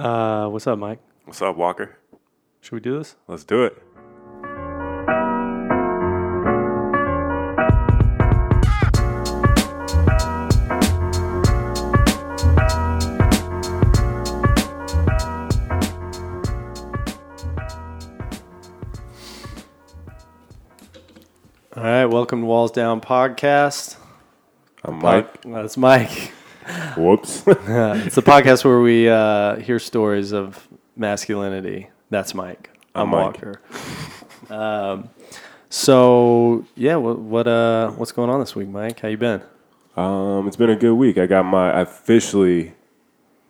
What's up, Mike? What's up, Walker? Should we do this? Let's do it. All right, welcome to Walls Down Podcast. I'm Mike. That's Mike. Whoops. It's the podcast where we hear stories of masculinity. That's Mike. I'm Mike. Walker. What's going on this week, Mike? How you been? It's been a good week. I officially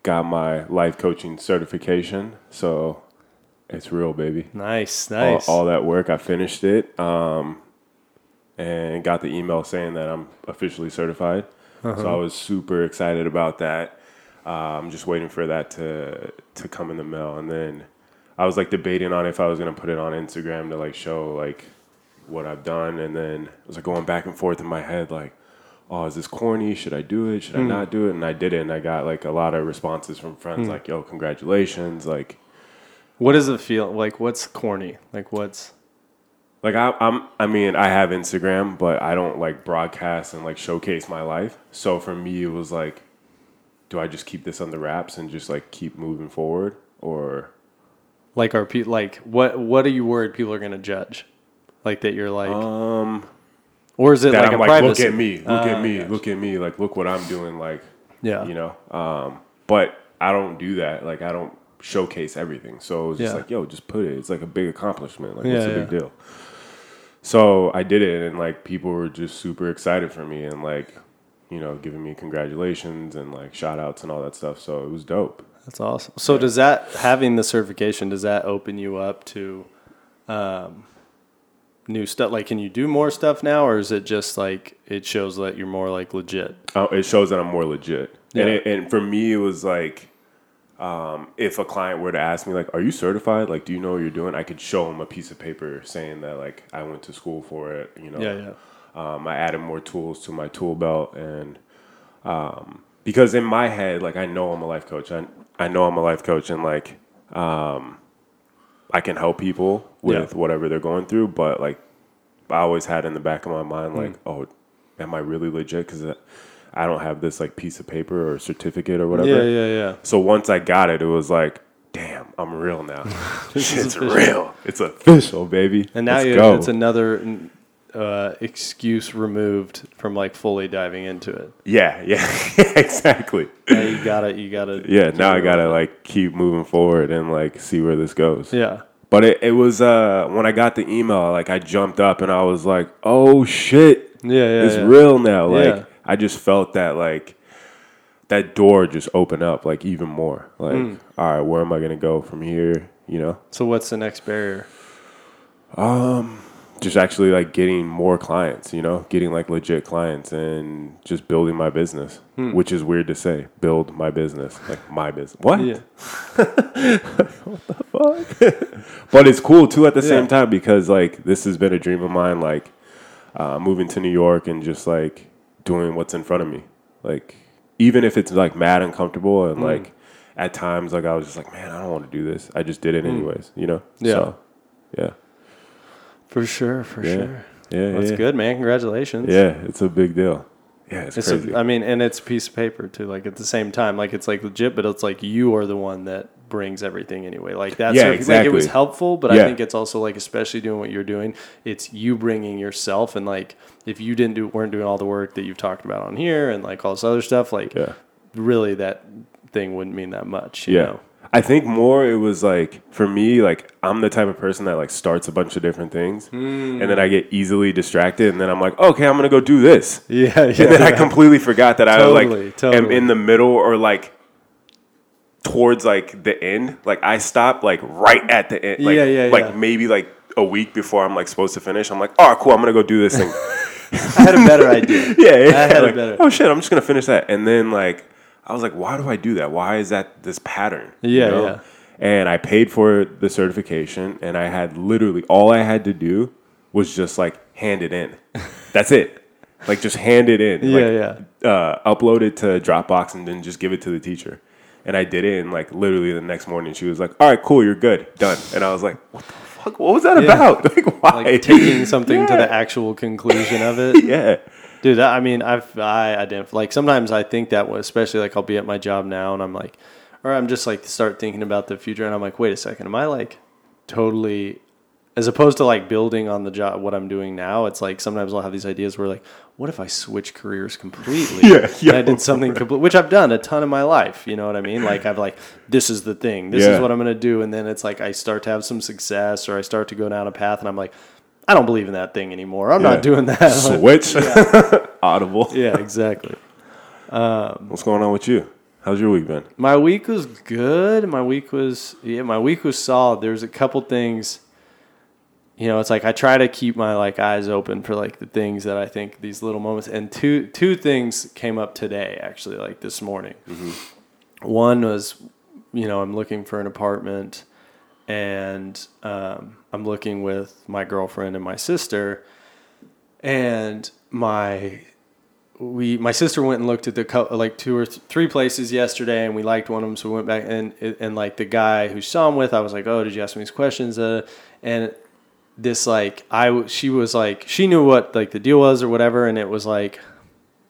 got my life coaching certification, so it's real, baby. Nice. All that work, I finished it. And got the email saying that I'm officially certified. Uh-huh. So I was super excited about that. I'm just waiting for that to come in the mail. And then I was like debating on if I was going to put it on Instagram to like show like what I've done. And then I was like going back and forth in my head like, oh, is this corny? Should I do it? Should I not do it? And I did it. And I got like a lot of responses from friends like, yo, congratulations. Like, what does it feel like? What's corny? Like what's... Like I have Instagram, but I don't like broadcast and like showcase my life. So for me, it was like, do I just keep this under wraps and just like keep moving forward, or like what are you worried people are gonna judge, like that you're like, or is it that like I'm a like privacy? Look at me, like look what I'm doing, like but I don't do that, like I don't showcase everything. So it was just like, yo, just put it. It's like a big accomplishment, like it's a big deal. So I did it, and like people were just super excited for me, and like, you know, giving me congratulations and like shout outs and all that stuff. So it was dope. That's awesome. So does that, having the certification, does that open you up to new stuff? Like, can you do more stuff now, or is it just like it shows that you're more like legit? Oh, it shows that I'm more legit. Yeah. And for me, it was like, if a client were to ask me like, are you certified? Like, do you know what you're doing? I could show them a piece of paper saying that like I went to school for it, you know. I added more tools to my tool belt, and because in my head, like, I know I'm a life coach. I know I'm a life coach, and like I can help people with whatever they're going through, but like I always had in the back of my mind like, oh, am I really legit? 'Cause I don't have this like piece of paper or certificate or whatever. Yeah. So once I got it, it was like, damn, I'm real now. It's real. It's official, baby. And now it's another excuse removed from like fully diving into it. Yeah, exactly. Now you gotta. Yeah, now I gotta like keep moving forward and like see where this goes. Yeah. But it was when I got the email, like I jumped up and I was like, oh shit. Yeah. It's real now. Like. Yeah. I just felt that like that door just opened up like even more. Like, all right, where am I gonna go from here? You know. So what's the next barrier? Just actually like getting more clients. You know, getting like legit clients and just building my business, which is weird to say. Build my business, like my business. What? Yeah. What the fuck? But it's cool too at the same time, because like this has been a dream of mine. Like moving to New York and just like doing what's in front of me, like even if it's like mad uncomfortable and like at times like I was just like, man, I don't want to do this, I just did it anyways, you know. That's good, man. Congratulations. Yeah, it's a big deal. Yeah, it's crazy. And it's a piece of paper too, like at the same time, like it's like legit, but it's like you are the one that brings everything anyway. Like that's exactly. Like it was helpful, but I think it's also like, especially doing what you're doing, it's you bringing yourself, and like if you weren't doing all the work that you've talked about on here and like all this other stuff, like really that thing wouldn't mean that much, you know? I think more it was like, for me, like I'm the type of person that like starts a bunch of different things and then I get easily distracted, and then I'm like, okay, I'm going to go do this. And then I completely forgot that I am in the middle, or like towards like the end, like I stopped like right at the end, maybe like a week before I'm like supposed to finish. I'm like, oh cool, I'm gonna go do this thing. I had a better idea. Oh shit, I'm just gonna finish that. And then like I was like, why do I do that? Why is that this pattern? Yeah. And I paid for the certification, and I had literally all I had to do was just like hand it in. That's it. Like just hand it in. Upload it to Dropbox and then just give it to the teacher. And I did it, and like literally the next morning, she was like, "All right, cool, you're good, done." And I was like, "What the fuck? What was that about? Like, why?" Like taking something to the actual conclusion of it. Dude, I mean, I didn't like. Sometimes I think that, especially like I'll be at my job now, and I'm like, or I'm just like start thinking about the future, and I'm like, wait a second, am I like totally? As opposed to like building on the job, what I'm doing now, it's like sometimes I'll have these ideas where like, what if I switch careers completely? And I did something completely, which I've done a ton in my life. You know what I mean? Like I've like, this is the thing. This is what I'm going to do. And then it's like I start to have some success or I start to go down a path and I'm like, I don't believe in that thing anymore. I'm not doing that. Switch. Audible. Yeah, exactly. What's going on with you? How's your week been? My week was good. My week was solid. There's a couple things. You know, it's like I try to keep my like eyes open for like the things that I think these little moments. And two things came up today, actually, like this morning. Mm-hmm. One was, you know, I'm looking for an apartment, and I'm looking with my girlfriend and my sister. And my sister went and looked at two or three places yesterday, and we liked one of them, so we went back. And like the guy who saw him with, I was like, oh, did you ask me these questions? And this like she was like she knew what like the deal was or whatever, and it was like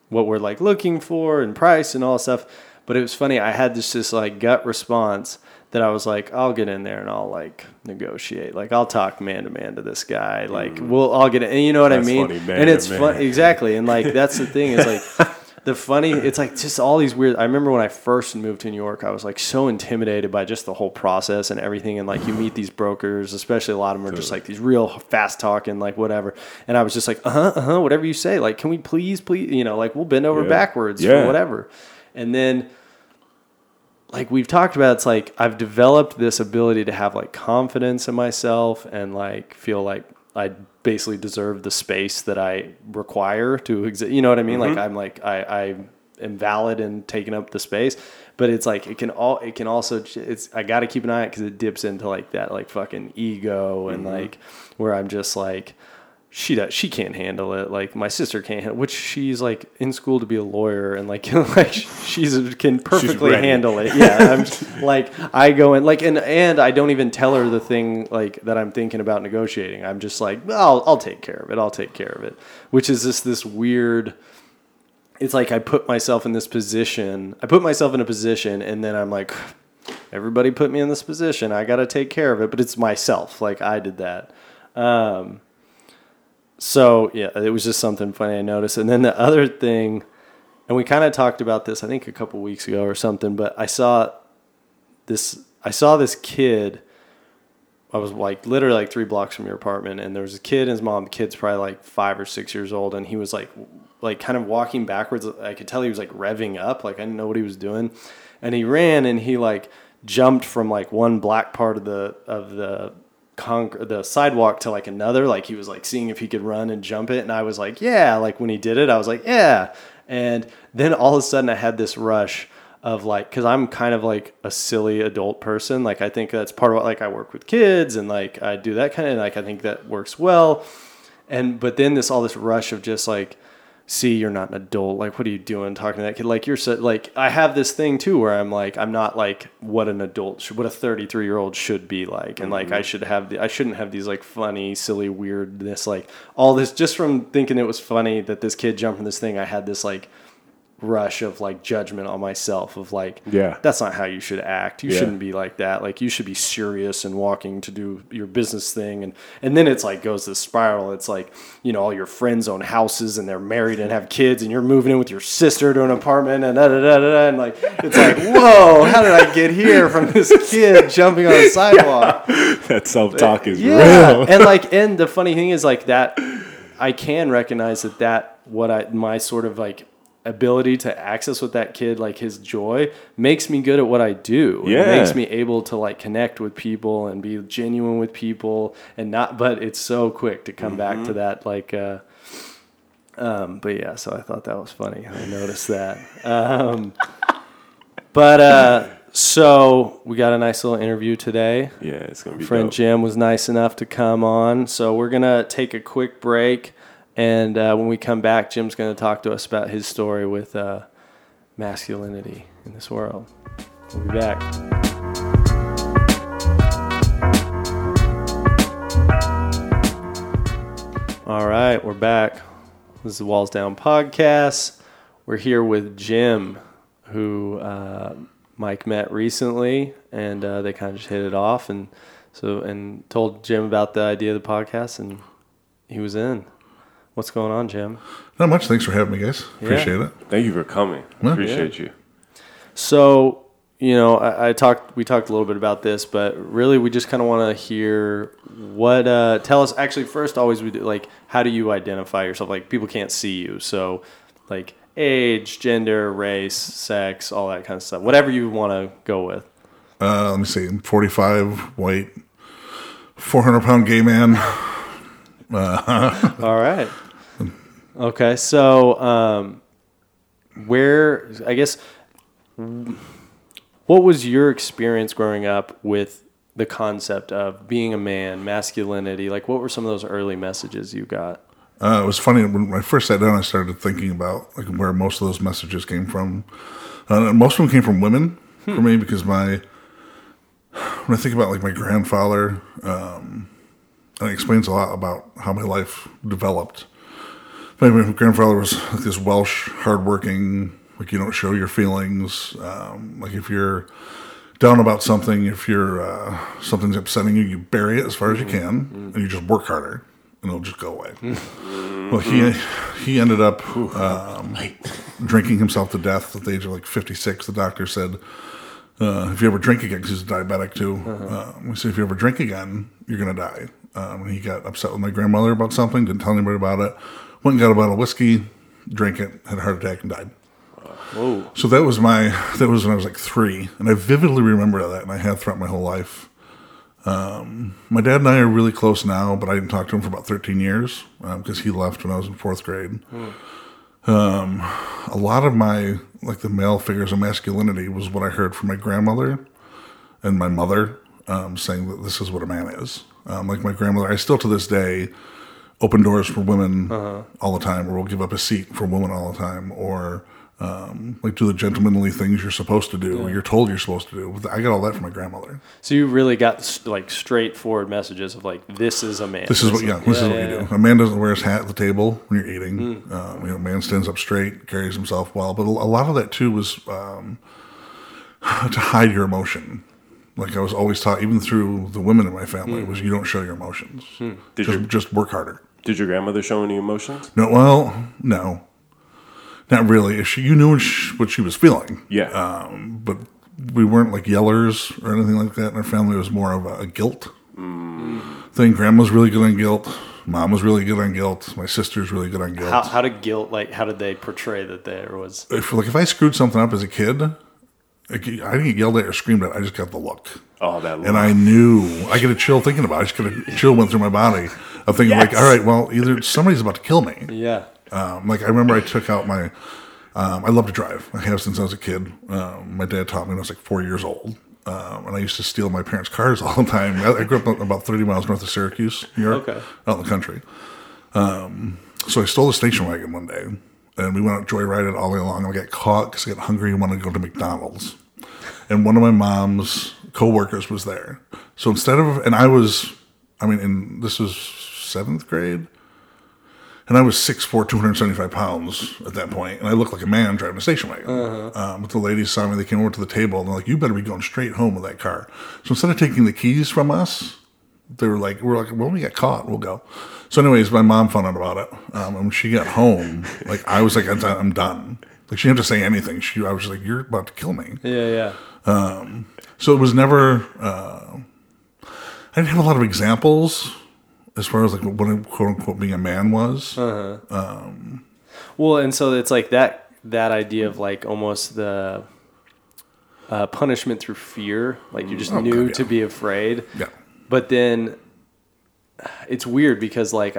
what we're like looking for and price and all stuff. But it was funny, I had this like gut response that I was like, I'll get in there and I'll like negotiate, like I'll talk man to man to this guy, like we'll all get in, and you know what I mean? Funny, man, and it's fun, exactly. And like that's the thing is like it's like just all these weird. I remember when I first moved to New York, I was like so intimidated by just the whole process and everything. And like you meet these brokers, especially a lot of them are just like these real fast talking, like whatever. And I was just like, whatever you say, like, can we please, you know, like we'll bend over backwards or whatever. And then like we've talked about, it's like I've developed this ability to have like confidence in myself and like feel like I basically deserve the space that I require to exist. You know what I mean? Mm-hmm. Like I'm like I am valid in taking up the space, but it's like it can also I got to keep an eye on it because it dips into like that like fucking ego and like where I'm just like she can't handle it, like my sister can't handle it, which she's like in school to be a lawyer and like she can perfectly handle it. Yeah, I'm like I go in like and I don't even tell her the thing like that I'm thinking about negotiating. I'm just like I'll take care of it. Which is just this weird. It's like I put myself in a position, and then I'm like, everybody put me in this position. I got to take care of it, but it's myself. Like I did that. So, yeah, it was just something funny I noticed. And then the other thing, and we kind of talked about this, I think a couple weeks ago or something, but I saw this kid. I was like literally like 3 blocks from your apartment, and there was a kid and his mom. The kid's probably like 5 or 6 years old, and he was like kind of walking backwards. I could tell he was like revving up, like I didn't know what he was doing. And he ran and he like jumped from like one black part of the sidewalk to like another, like he was like seeing if he could run and jump it. And I was like, yeah, like when he did it, I was like, yeah. And then all of a sudden I had this rush of like, cause I'm kind of like a silly adult person. Like, I think that's part of what, like I work with kids and like, I do that kind of, like, I think that works well. But then all this rush of just like, see, you're not an adult. Like, what are you doing talking to that kid? Like, you're so, like, I have this thing too, where I'm like, I'm not like what an adult should, what a 33-year-old should be like. And like, I should have, I shouldn't have these like funny, silly, weirdness, like all this, just from thinking it was funny that this kid jumped from this thing. I had this like rush of like judgment on myself of like, yeah, that's not how you should act. You shouldn't be like that. Like you should be serious and walking to do your business thing. And then it's like goes this spiral. It's like, you know, all your friends own houses and they're married and have kids, and you're moving in with your sister to an apartment and and like, it's like, whoa, how did I get here from this kid jumping on a sidewalk? Yeah. That self-talk is real. And like, and the funny thing is like that, I can recognize that my sort of like ability to access with that kid, like his joy, makes me good at what I do. Yeah. It makes me able to like connect with people and be genuine with people and not, but it's so quick to come back to that. Like, but yeah, so I thought that was funny. I noticed that. So we got a nice little interview today. Yeah. It's going to be friend dope. Jim was nice enough to come on. So we're going to take a quick break. And when we come back, Jim's going to talk to us about his story with masculinity in this world. We'll be back. All right, we're back. This is the Walls Down Podcast. We're here with Jim, who Mike met recently, and they kind of just hit it off, and told Jim about the idea of the podcast, and he was in. What's going on, Jim? Not much. Thanks for having me, guys. Appreciate it. Thank you for coming. Yeah. Appreciate you. So, you know, we talked a little bit about this, but really we just kind of want to hear what, tell us, actually, first always we do, like, how do you identify yourself? Like, people can't see you. So, like, age, gender, race, sex, all that kind of stuff. Whatever you want to go with. Let me see. I'm 45, white, 400-pound gay man. All right. Okay. So, what was your experience growing up with the concept of being a man, masculinity? Like, what were some of those early messages you got? It was funny. When I first sat down, I started thinking about like where most of those messages came from. Most of them came from women for me, because when I think about like my grandfather, and it explains a lot about how my life developed. My grandfather was like this Welsh, hardworking, like you don't show your feelings. Like if you're down about something, if you're something's upsetting you, you bury it as far as you can, and you just work harder, and it'll just go away. Well, he ended up drinking himself to death at the age of like 56. The doctor said, if you ever drink again, because he's a diabetic too, we said, if you ever drink again, you're going to die. And he got upset with my grandmother about something, didn't tell anybody about it, went and got a bottle of whiskey, drank it, had a heart attack, and died. Whoa. So that was when I was like 3, and I vividly remember that, and I had throughout my whole life. My dad and I are really close now, but I didn't talk to him for about 13 years because he left when I was in 4th grade. A lot of my, like the male figures of masculinity was what I heard from my grandmother and my mother, saying that this is what a man is. Like my grandmother, I still to this day open doors for women all the time, or will give up a seat for women all the time, or like do the gentlemanly things you're supposed to do, or you're told you're supposed to do. I got all that from my grandmother. So you really got like straightforward messages of like, this is a man. This is what you do. A man doesn't wear his hat at the table when you're eating. You know, a man stands up straight, carries himself well. But a lot of that too was to hide your emotion. Like I was always taught, even through the women in my family, was you don't show your emotions. Just work harder. Did your grandmother show any emotions? No, well, no. Not really. You knew what she was feeling. Yeah. But we weren't like yellers or anything like that. In our family, it was more of a guilt thing. Grandma's really good on guilt. Mom was really good on guilt. My sister's really good on guilt. How did guilt, like, how did they portray that there was? If I screwed something up as a kid, I didn't get yelled at or screamed at. I just got the look. Oh, that look. And I knew. I get a chill thinking about it. I just got a chill went through my body. I'm thinking like, all right, well, either somebody's about to kill me. Yeah. Like I remember I took out my, I love to drive. I have since I was a kid. My dad taught me when I was like 4 years old. And I used to steal my parents' cars all the time. I grew up about 30 miles north of Syracuse, New York, out in the country. So I stole a station wagon one day. And we went out joyriding all day long. And I got caught because I got hungry and wanted to go to McDonald's. And one of my mom's coworkers was there. So instead of, and I was, I mean, and this was 7th grade. And I was 6'4", 275 pounds at that point. And I looked like a man driving a station wagon. But the ladies saw me. They came over to the table. And they're like, you better be going straight home with that car. So instead of taking the keys from us, they were like, well, we got caught. We'll go. So anyways, my mom found out about it. And when she got home, like, I was like, I'm done. Like, she didn't have to say anything. I was like, you're about to kill me. Yeah, yeah. So it was never, I didn't have a lot of examples as far as like what quote unquote being a man was. Well, and so it's like that idea of like almost the punishment through fear. Like you just knew to be afraid. Yeah. But then it's weird because like,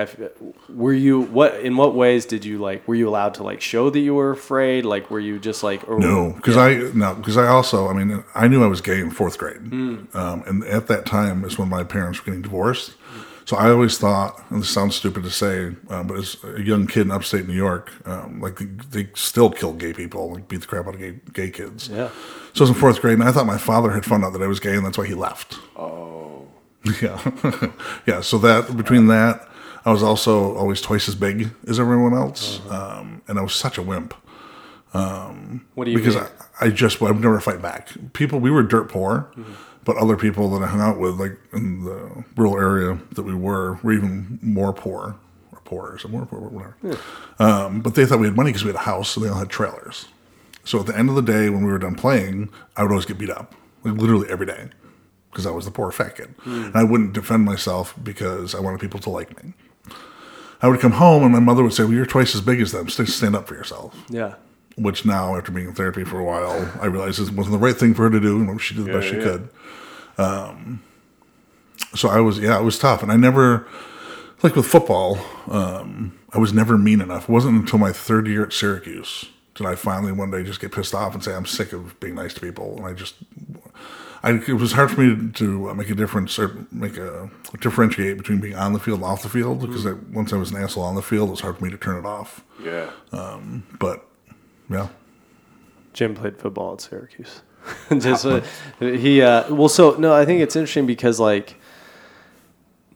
in what ways did you like, were you allowed to like show that you were afraid? Like, were you just like, because I knew I was gay in 4th grade. And at that time is when my parents were getting divorced. So I always thought, and this sounds stupid to say, but as a young kid in upstate New York, like they still kill gay people, like beat the crap out of gay kids. Yeah. So I was in fourth grade, and I thought my father had found out that I was gay, and that's why he left. Oh. Yeah. Yeah. So that between that, I was also always twice as big as everyone else, uh-huh. And I was such a wimp. What do you because mean? I would never fight back. We were dirt poor. Mm-hmm. But other people that I hung out with, like in the rural area that we were even more poor, whatever. Yeah. But they thought we had money because we had a house and they all had trailers. So at the end of the day, when we were done playing, I would always get beat up, like literally every day, because I was the poor fat kid. Mm. And I wouldn't defend myself because I wanted people to like me. I would come home and my mother would say, well, you're twice as big as them. Stand up for yourself. Yeah. Which now, after being in therapy for a while, I realized it wasn't the right thing for her to do, and she did the best she could. So it was tough. And I never, like with football, I was never mean enough. It wasn't until my third year at Syracuse did I finally one day just get pissed off and say, I'm sick of being nice to people. And it was hard for me to make a difference or differentiate between being on the field and off the field, because once I was an asshole on the field, it was hard for me to turn it off. Yeah. But yeah. Jim played football at Syracuse. I think it's interesting because like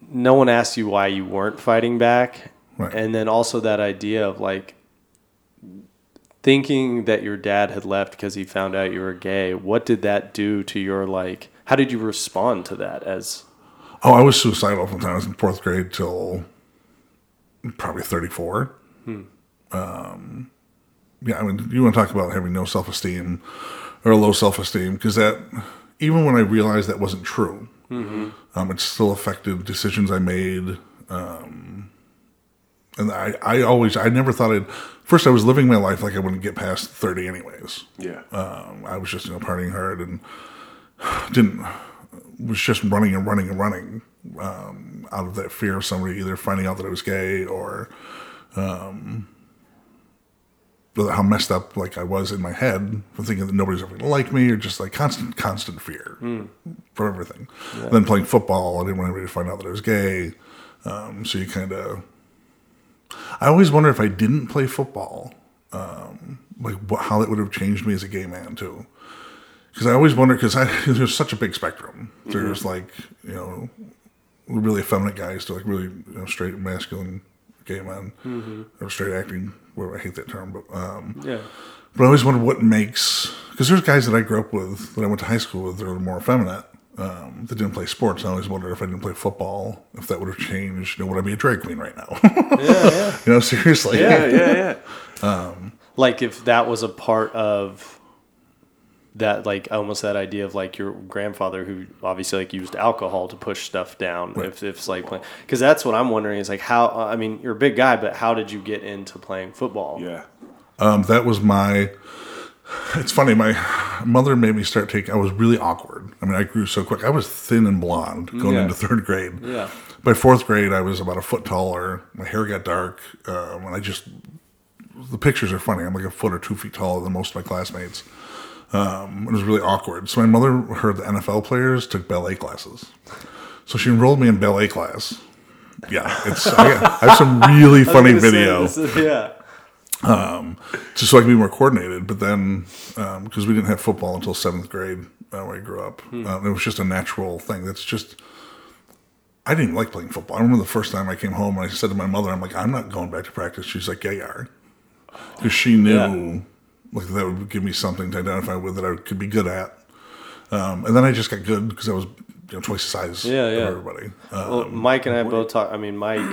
no one asked you why you weren't fighting back. Right. And then also that idea of like thinking that your dad had left because he found out you were gay. What did that do to your like, how did you respond to that as? Oh, I was suicidal from the time I was in fourth grade till probably 34. Yeah, I mean, you want to talk about having no self-esteem or low self-esteem, because that, even when I realized that wasn't true, mm-hmm. It still affected decisions I made. And I never thought first I was living my life like I wouldn't get past 30 anyways. Yeah. I was just, partying hard and was just running out of that fear of somebody either finding out that I was gay or, how messed up like I was in my head for thinking that nobody's ever going to like me, or just like constant fear for everything. Yeah. Then playing football, I didn't want anybody to find out that I was gay. So you kind of... I always wonder if I didn't play football, how that would have changed me as a gay man too. Because I always wonder, because there's such a big spectrum. Mm-hmm. There's like, really effeminate guys to like really straight masculine gay men, or straight acting, I hate that term, but but I always wonder what makes, because there's guys that I grew up with, that I went to high school with, that were more effeminate, that didn't play sports, and I always wondered if I didn't play football, if that would have changed, would I be a drag queen right now? Yeah. Seriously. Yeah. Like if that was a part of that, like almost that idea of like your grandfather who obviously like used alcohol to push stuff down. Right. If it's like playing, because that's what I'm wondering is like how, I mean, you're a big guy, but how did you get into playing football? Yeah. That was it's funny. My mother made me I was really awkward. I mean, I grew so quick. I was thin and blonde going into third grade. Yeah. By fourth grade, I was about a foot taller. My hair got dark. And the pictures are funny. I'm like a foot or 2 feet taller than most of my classmates. It was really awkward. So my mother heard the NFL players took ballet classes. So she enrolled me in ballet class. Yeah. I have some really funny video. Just so I could be more coordinated. But then, because we didn't have football until seventh grade where I grew up. It was just a natural thing. I didn't like playing football. I remember the first time I came home and I said to my mother, I'm like, I'm not going back to practice. She's like, yeah, you are. Because she knew... Yeah. Like that would give me something to identify with that I could be good at. And then I just got good because I was twice the size of everybody. Well, Mike and I both talk. I mean, Mike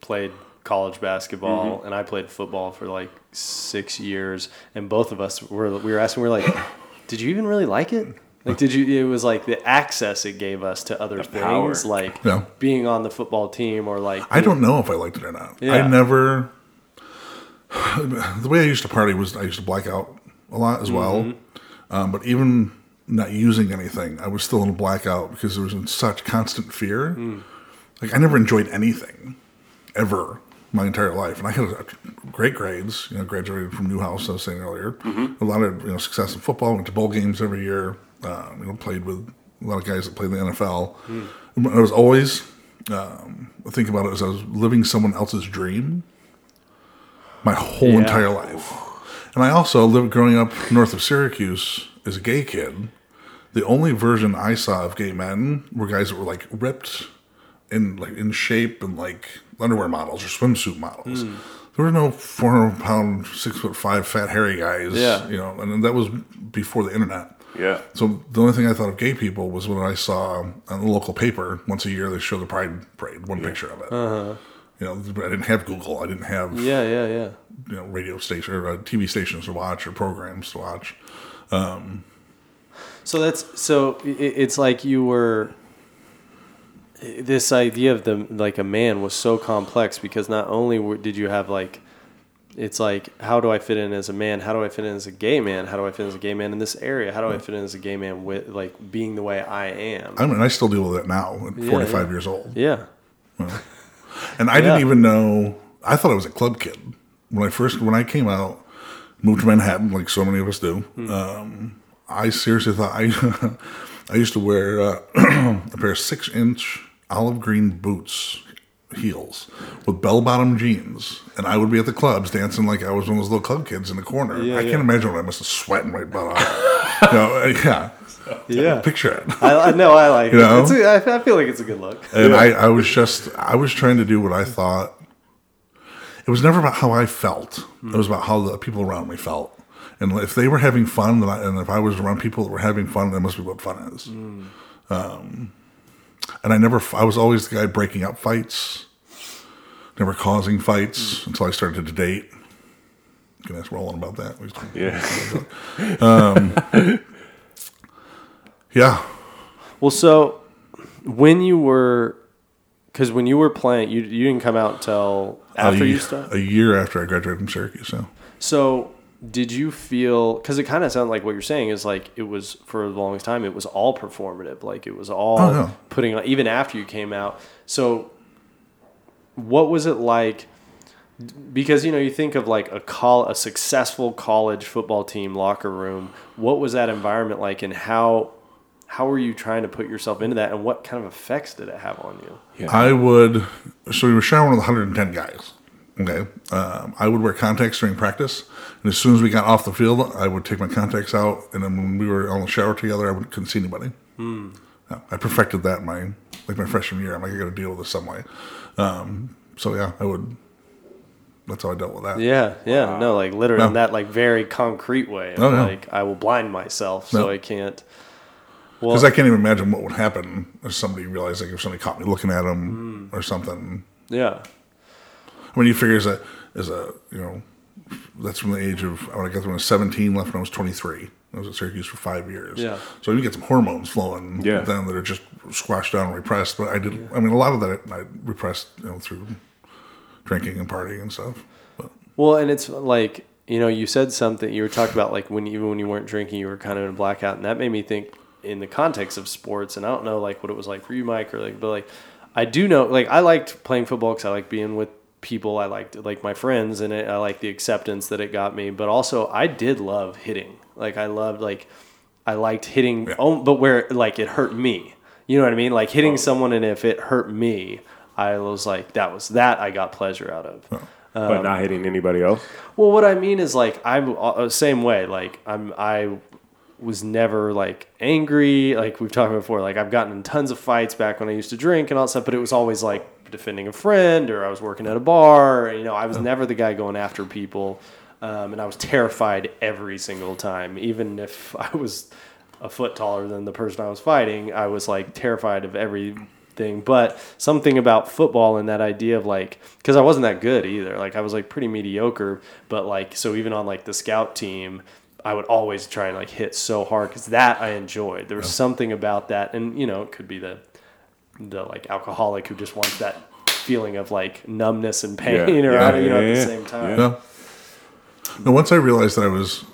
played college basketball and I played football for like 6 years. And both of us were asking, we were like, did you even really like it? Like, it was like the access it gave us to other things, like being on the football team or like. I don't know if I liked it or not. Yeah. I never... The way I used to party was I used to black out a lot as well. But even not using anything, I was still in a blackout because there was in such constant fear. Like I never enjoyed anything ever my entire life. And I had great grades, graduated from Newhouse, I was saying earlier. A lot of success in football, went to bowl games every year, played with a lot of guys that played in the NFL. I was always I think about it as I was living someone else's dream my whole entire life. And I also lived growing up north of Syracuse as a gay kid. The only version I saw of gay men were guys that were like ripped and like in shape and like underwear models or swimsuit models. Mm. There were no 400-pound, 6'5", fat, hairy guys. Yeah. You know, and that was before the internet. Yeah. So the only thing I thought of gay people was when I saw on the local paper once a year they show the Pride Parade, one picture of it. Uh-huh. You know, I didn't have Google. I didn't have you know, radio station or TV stations to watch or programs to watch. So it's like you were. This idea of the like a man was so complex because not only did you have like. It's like, how do I fit in as a man? How do I fit in as a gay man? How do I fit in as a gay man in this area? How do I fit in as a gay man with like being the way I am? I mean, I still deal with it now at 45 years old. Yeah. Well, and I didn't even know. I thought I was a club kid. When I came out, moved to Manhattan, like so many of us do, I seriously thought I used to wear a pair of 6-inch olive green boots. Heels with bell-bottom jeans, and I would be at the clubs dancing like I was one of those little club kids in the corner. I can't imagine what I must have sweating my butt off. You know, picture it. I know, I like it. Know? I feel like it's a good look. And I was trying to do what I thought. It was never about how I felt. It was about how the people around me felt. And if they were having fun, and if I was around people that were having fun, that must be what fun is. And I was always the guy breaking up fights, never causing fights until I started to date. You can ask Roland about that. Well, so when you were playing, you didn't come out until after you stopped? A year after I graduated from Syracuse. So did you feel, because it kind of sounded like what you're saying is like it was for the longest time, it was all performative. Like it was all putting on, even after you came out. So what was it like? Because, you know, you think of like a successful college football team locker room. What was that environment like and how were you trying to put yourself into that and what kind of effects did it have on you? Yeah. So you were showering with 110 guys. Okay. I would wear contacts during practice. And as soon as we got off the field, I would take my contacts out. And then when we were on the shower together, I couldn't see anybody. I perfected that in my freshman year. I'm like, I got to deal with this some way. That's how I dealt with that. Wow. No, like literally in that like very concrete way. Like I will blind myself so I can't. Because I can't even imagine what would happen if somebody realized, like if somebody caught me looking at them or something. Yeah. I mean, you figure as a you know, that's from the age of, I guess when I was 17, left when I was 23. I was at Syracuse for 5 years. Yeah. So you get some hormones flowing then that are just squashed down and repressed. But I did, I mean, a lot of that I repressed, you know, through drinking and partying and stuff. But. Well, and it's like, you know, you said something, you were talking about like even when you weren't drinking, you were kind of in a blackout. And that made me think in the context of sports, and I don't know like what it was like for you, Mike, or like, but like, I do know, like I liked playing football because I liked being with people. I liked like my friends and I liked the acceptance that it got me, but also I did love hitting. Like I liked hitting, but where like it hurt me, you know what I mean? Like hitting someone. And if it hurt me, I was like, that I got pleasure out of, but not hitting anybody else. Well, what I mean is like, I'm same way. Like I was never like angry. Like we've talked before, like I've gotten in tons of fights back when I used to drink and all that stuff, but it was always like, defending a friend, or I was working at a bar. You know, I was never the guy going after people, and I was terrified every single time. Even if I was a foot taller than the person I was fighting, I was like terrified of everything. But something about football and that idea of like, because I wasn't that good either. Like I was like pretty mediocre, but like so even on like the scout team, I would always try and like hit so hard because that I enjoyed. There was something about that, and you know, it could be the like alcoholic who just wants that feeling of like numbness and pain at the same time. No, once I realized that I was,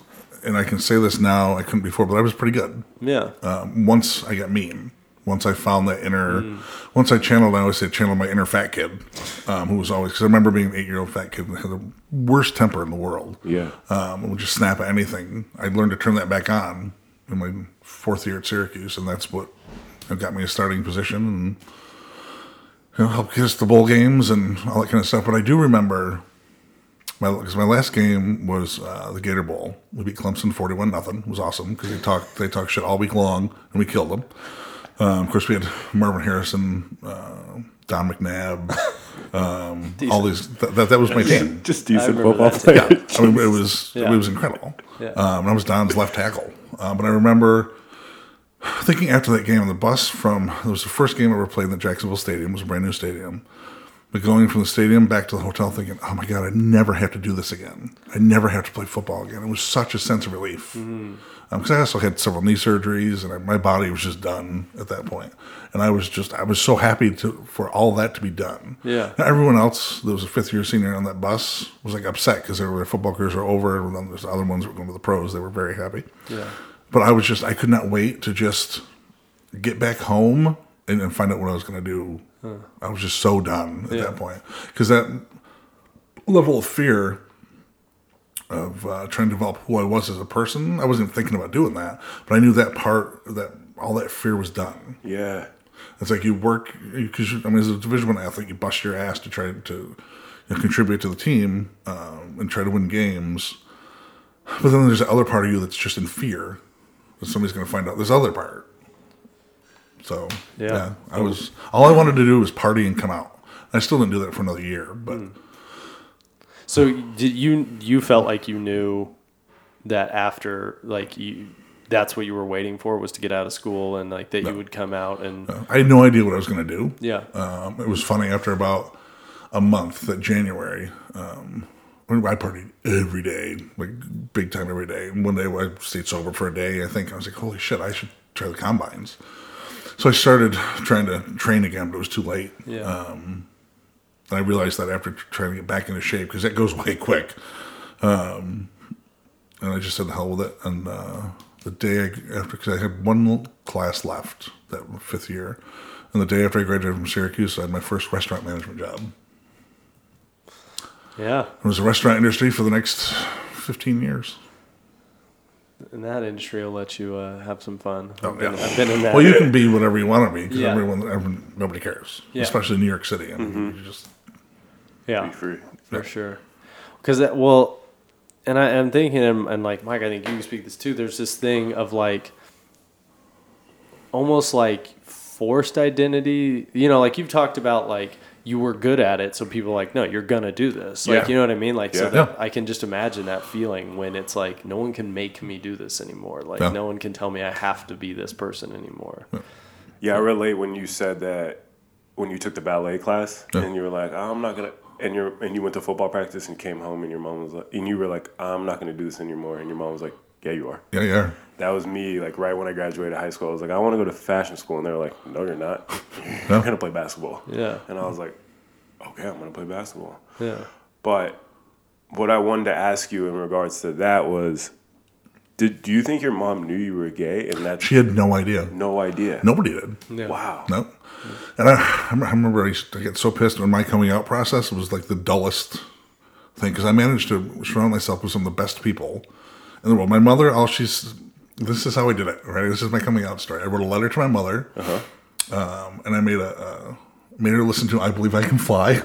and I can say this now, I couldn't before, but I was pretty good. Once I got mean, once I found that inner, once I channeled, I always say channeled my inner fat kid, who was always, because I remember being an 8-year-old fat kid that had the worst temper in the world. And would just snap at anything. I learned to turn that back on in my 4th year at Syracuse, and that's what got me a starting position, and help get us to bowl games and all that kind of stuff. But I do remember, because my last game was the Gator Bowl. We beat Clemson 41-0. It was awesome because they talked shit all week long, and we killed them. Of course, we had Marvin Harrison, Don McNabb, all these. That was my team. Just decent football player. Yeah. I mean, it was incredible. Yeah. And I was Don's left tackle. But I remember thinking after that game on the bus it was the first game I ever played in the Jacksonville Stadium. It was a brand new stadium. But going from the stadium back to the hotel thinking, oh my God, I never have to do this again. I never have to play football again. It was such a sense of relief. Mm-hmm. Because I also had several knee surgeries, and my body was just done at that point. And I was so happy for all that to be done. Yeah. And everyone else that was a fifth-year senior on that bus was like upset because their football careers were over, and then there's other ones that were going to the pros. They were very happy. Yeah. But I could not wait to just get back home and find out what I was going to do. Huh. I was just so done at that point. Because that level of fear of trying to develop who I was as a person, I wasn't even thinking about doing that. But I knew that all that fear was done. Yeah. It's like you work, because as a Division I athlete, you bust your ass to try to contribute to the team and try to win games. But then there's the other part of you that's just in fear that somebody's going to find out this other part. So, all I wanted to do was party and come out. I still didn't do that for another year, but. So did you felt like you knew that after, like, that's what you were waiting for, was to get out of school and like that you would come out and. I had no idea what I was going to do. Yeah. It was funny after about a month, that January, I partied every day, like big time every day. And one day I stayed sober for a day. I think I was like, holy shit, I should try the combines. So I started trying to train again, but it was too late. Yeah. And I realized that after trying to get back into shape, because that goes way quick. And I just said, the hell with it. And the day after, because I had one class left that fifth year, and the day after I graduated from Syracuse, I had my first restaurant management job. Yeah. It was the restaurant industry for the next 15 years. And that industry will let you have some fun. I've been in that. Well, you can be whatever you want to be, because everyone, nobody cares, especially in New York City. I mean, you just be free. For sure. Because I'm thinking, and like Mike, I think you can speak this too. There's this thing of like almost like forced identity. You know, like you've talked about like. You were good at it, so people are like, no, you're going to do this. Like, you know what I mean? Like, so that I can just imagine that feeling when it's like, no one can make me do this anymore. Like, no one can tell me I have to be this person anymore. Yeah, I relate when you said that when you took the ballet class and you were like, oh, I'm not going to. And you went to football practice and came home and your mom was like, and you were like, oh, I'm not going to do this anymore. And your mom was like, yeah, you are. Yeah, you are. That was me, like, right when I graduated high school. I was like, I want to go to fashion school. And they were like, no, you're not. You're going to play basketball. Yeah. And I was like, okay, I'm going to play basketball. Yeah. But what I wanted to ask you in regards to that was, do you think your mom knew you were gay? And that she had no idea. No idea. Nobody did. Yeah. Wow. No. And I remember I used to get so pissed when my coming out process was, like, the dullest thing. Because I managed to surround myself with some of the best people in the world. My mother, this is how I did it, right? This is my coming out story. I wrote a letter to my mother, and I made her listen to "I Believe I Can Fly."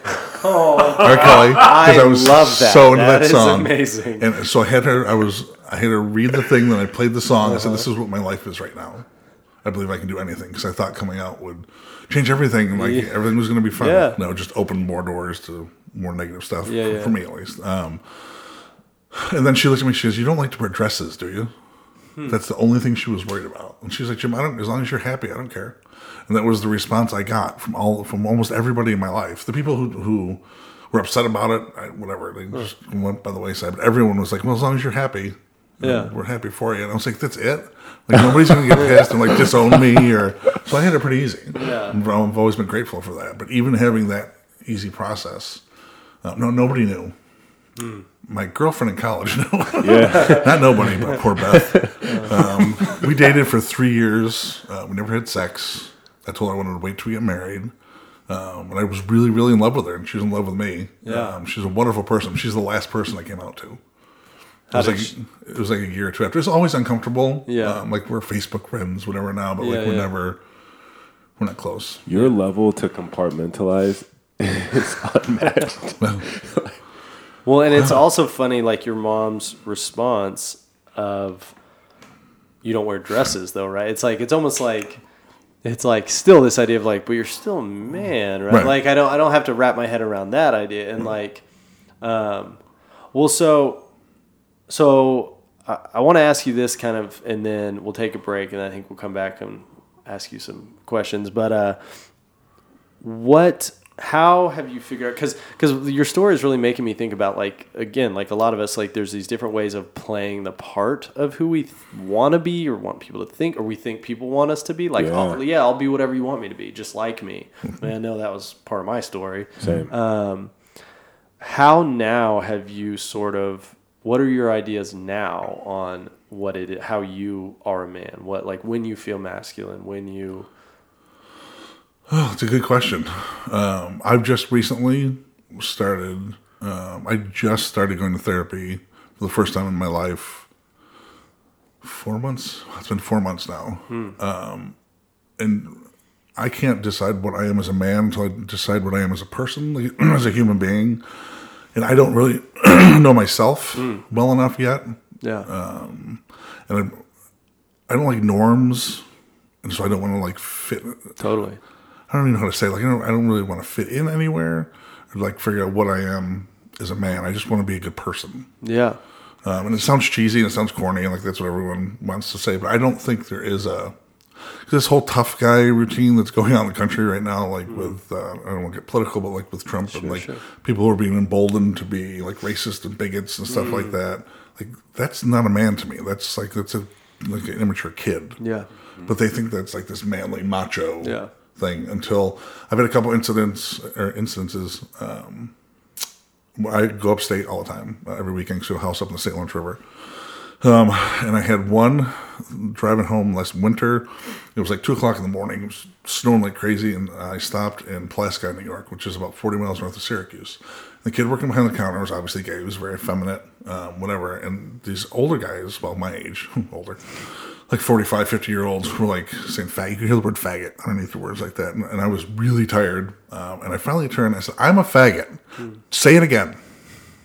Oh, R. Kelly, because I love that. So into that song, is amazing. And so I had her. I had her read the thing, then I played the song. I said, "This is what my life is right now. I believe I can do anything." Because I thought coming out would change everything, and everything was going to be fun. Yeah. No, just open more doors to more negative stuff for me, at least. And then she looked at me. She says, "You don't like to wear dresses, do you?" That's the only thing she was worried about. And she's like, Jim, as long as you're happy, I don't care. And that was the response I got from almost everybody in my life. The people who were upset about it, they just went by the wayside. But everyone was like, well, as long as you're happy, we're happy for you. And I was like, that's it? Like, nobody's going to get past and, like, disown me. So I had it pretty easy. Yeah. I've always been grateful for that. But even having that easy process, nobody knew. Mm. My girlfriend in college, not nobody, but poor Beth. We dated for 3 years. We never had sex. I told her I wanted to wait till we get married. And I was really, really in love with her, and she was in love with me. Yeah. She's a wonderful person. She's the last person I came out to. It was like a year or two after. It's always uncomfortable. Yeah. Like, we're Facebook friends, whatever now, but like we're never We're not close. Your level to compartmentalize is unmatched. Well, and it's also funny, like, your mom's response of, you don't wear dresses, though, right? It's like, it's almost like, it's like still this idea of like, but you're still a man, right? Like, I don't have to wrap my head around that idea. And like, well, so I want to ask you this kind of, and then we'll take a break, and I think we'll come back and ask you some questions. But how have you figured out, because your story is really making me think about, like, again, like a lot of us, like there's these different ways of playing the part of who we want to be or want people to think, or we think people want us to be, like, I'll be whatever you want me to be, just like me. Man, I know that was part of my story. Same. How now have you sort of, what are your ideas now on what it is, how you are a man, what, like, when you feel masculine, when you... Oh, it's a good question. I've just recently started. I just started going to therapy for the first time in my life. 4 months. It's been 4 months now, and I can't decide what I am as a man until I decide what I am as a person, like, as a human being. And I don't really know myself well enough yet. Yeah. And I don't like norms, and so I don't want to like fit. Totally. I don't even know how to say it. Like, I don't really want to fit in anywhere or like figure out what I am as a man. I just want to be a good person. Yeah. And it sounds cheesy and it sounds corny and like that's what everyone wants to say, but I don't think there is this whole tough guy routine that's going on in the country right now, like with, I don't want to get political, but like with Trump and like people who are being emboldened to be like racist and bigots and stuff like that. Like, that's not a man to me. That's like, that's an immature kid. Yeah. But they think that's like this manly macho. Yeah. Thing until I've had a couple instances. I go upstate all the time, every weekend to a house up in the St. Lawrence River. And I had one driving home last winter. It was like 2:00 in the morning. It was snowing like crazy. And I stopped in Pulaski, New York, which is about 40 miles north of Syracuse. And the kid working behind the counter was obviously gay. He was very effeminate, whatever. And these older guys, well, my age, older, like 45, 50-year-olds were like saying faggot. You could hear the word faggot underneath the words like that. And I was really tired. And I finally turned and I said, I'm a faggot. Say it again.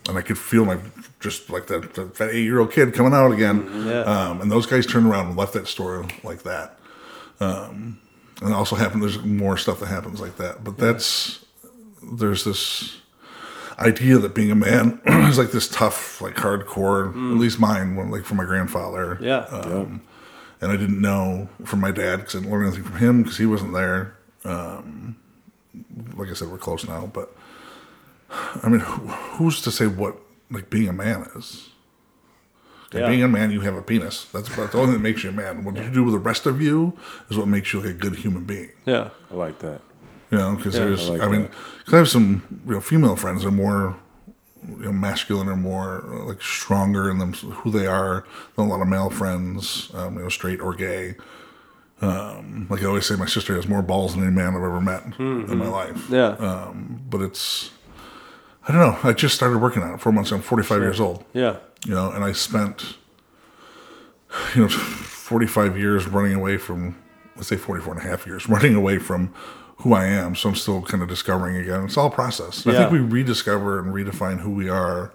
And I could feel my, just like that 8-year-old kid coming out again. Yeah. And those guys turned around and left that store like that. And it also happened, there's more stuff that happens like that. But there's this idea that being a man is like this tough, like hardcore, at least mine, like from my grandfather. Yeah. And I didn't know from my dad because I didn't learn anything from him because he wasn't there. Like I said, we're close now. But, I mean, who's to say what, like, being a man is? Like, being a man, you have a penis. That's the only thing that makes you a man. What you do with the rest of you is what makes you, like, a good human being. Yeah, I like that. You know, because there's, because I have some, you know, female friends that are more... you know, masculine or more like stronger in them, who they are, than a lot of male friends, you know, straight or gay. Like I always say, my sister has more balls than any man I've ever met in my life. Yeah. But it's, I don't know. I just started working on it 4 months ago. I'm 45 years old. Yeah. You know, and I spent, you know, 45 years running away from, let's say 44 and a half years running away from who I am, so I'm still kind of discovering again. It's all a process. I think we rediscover and redefine who we are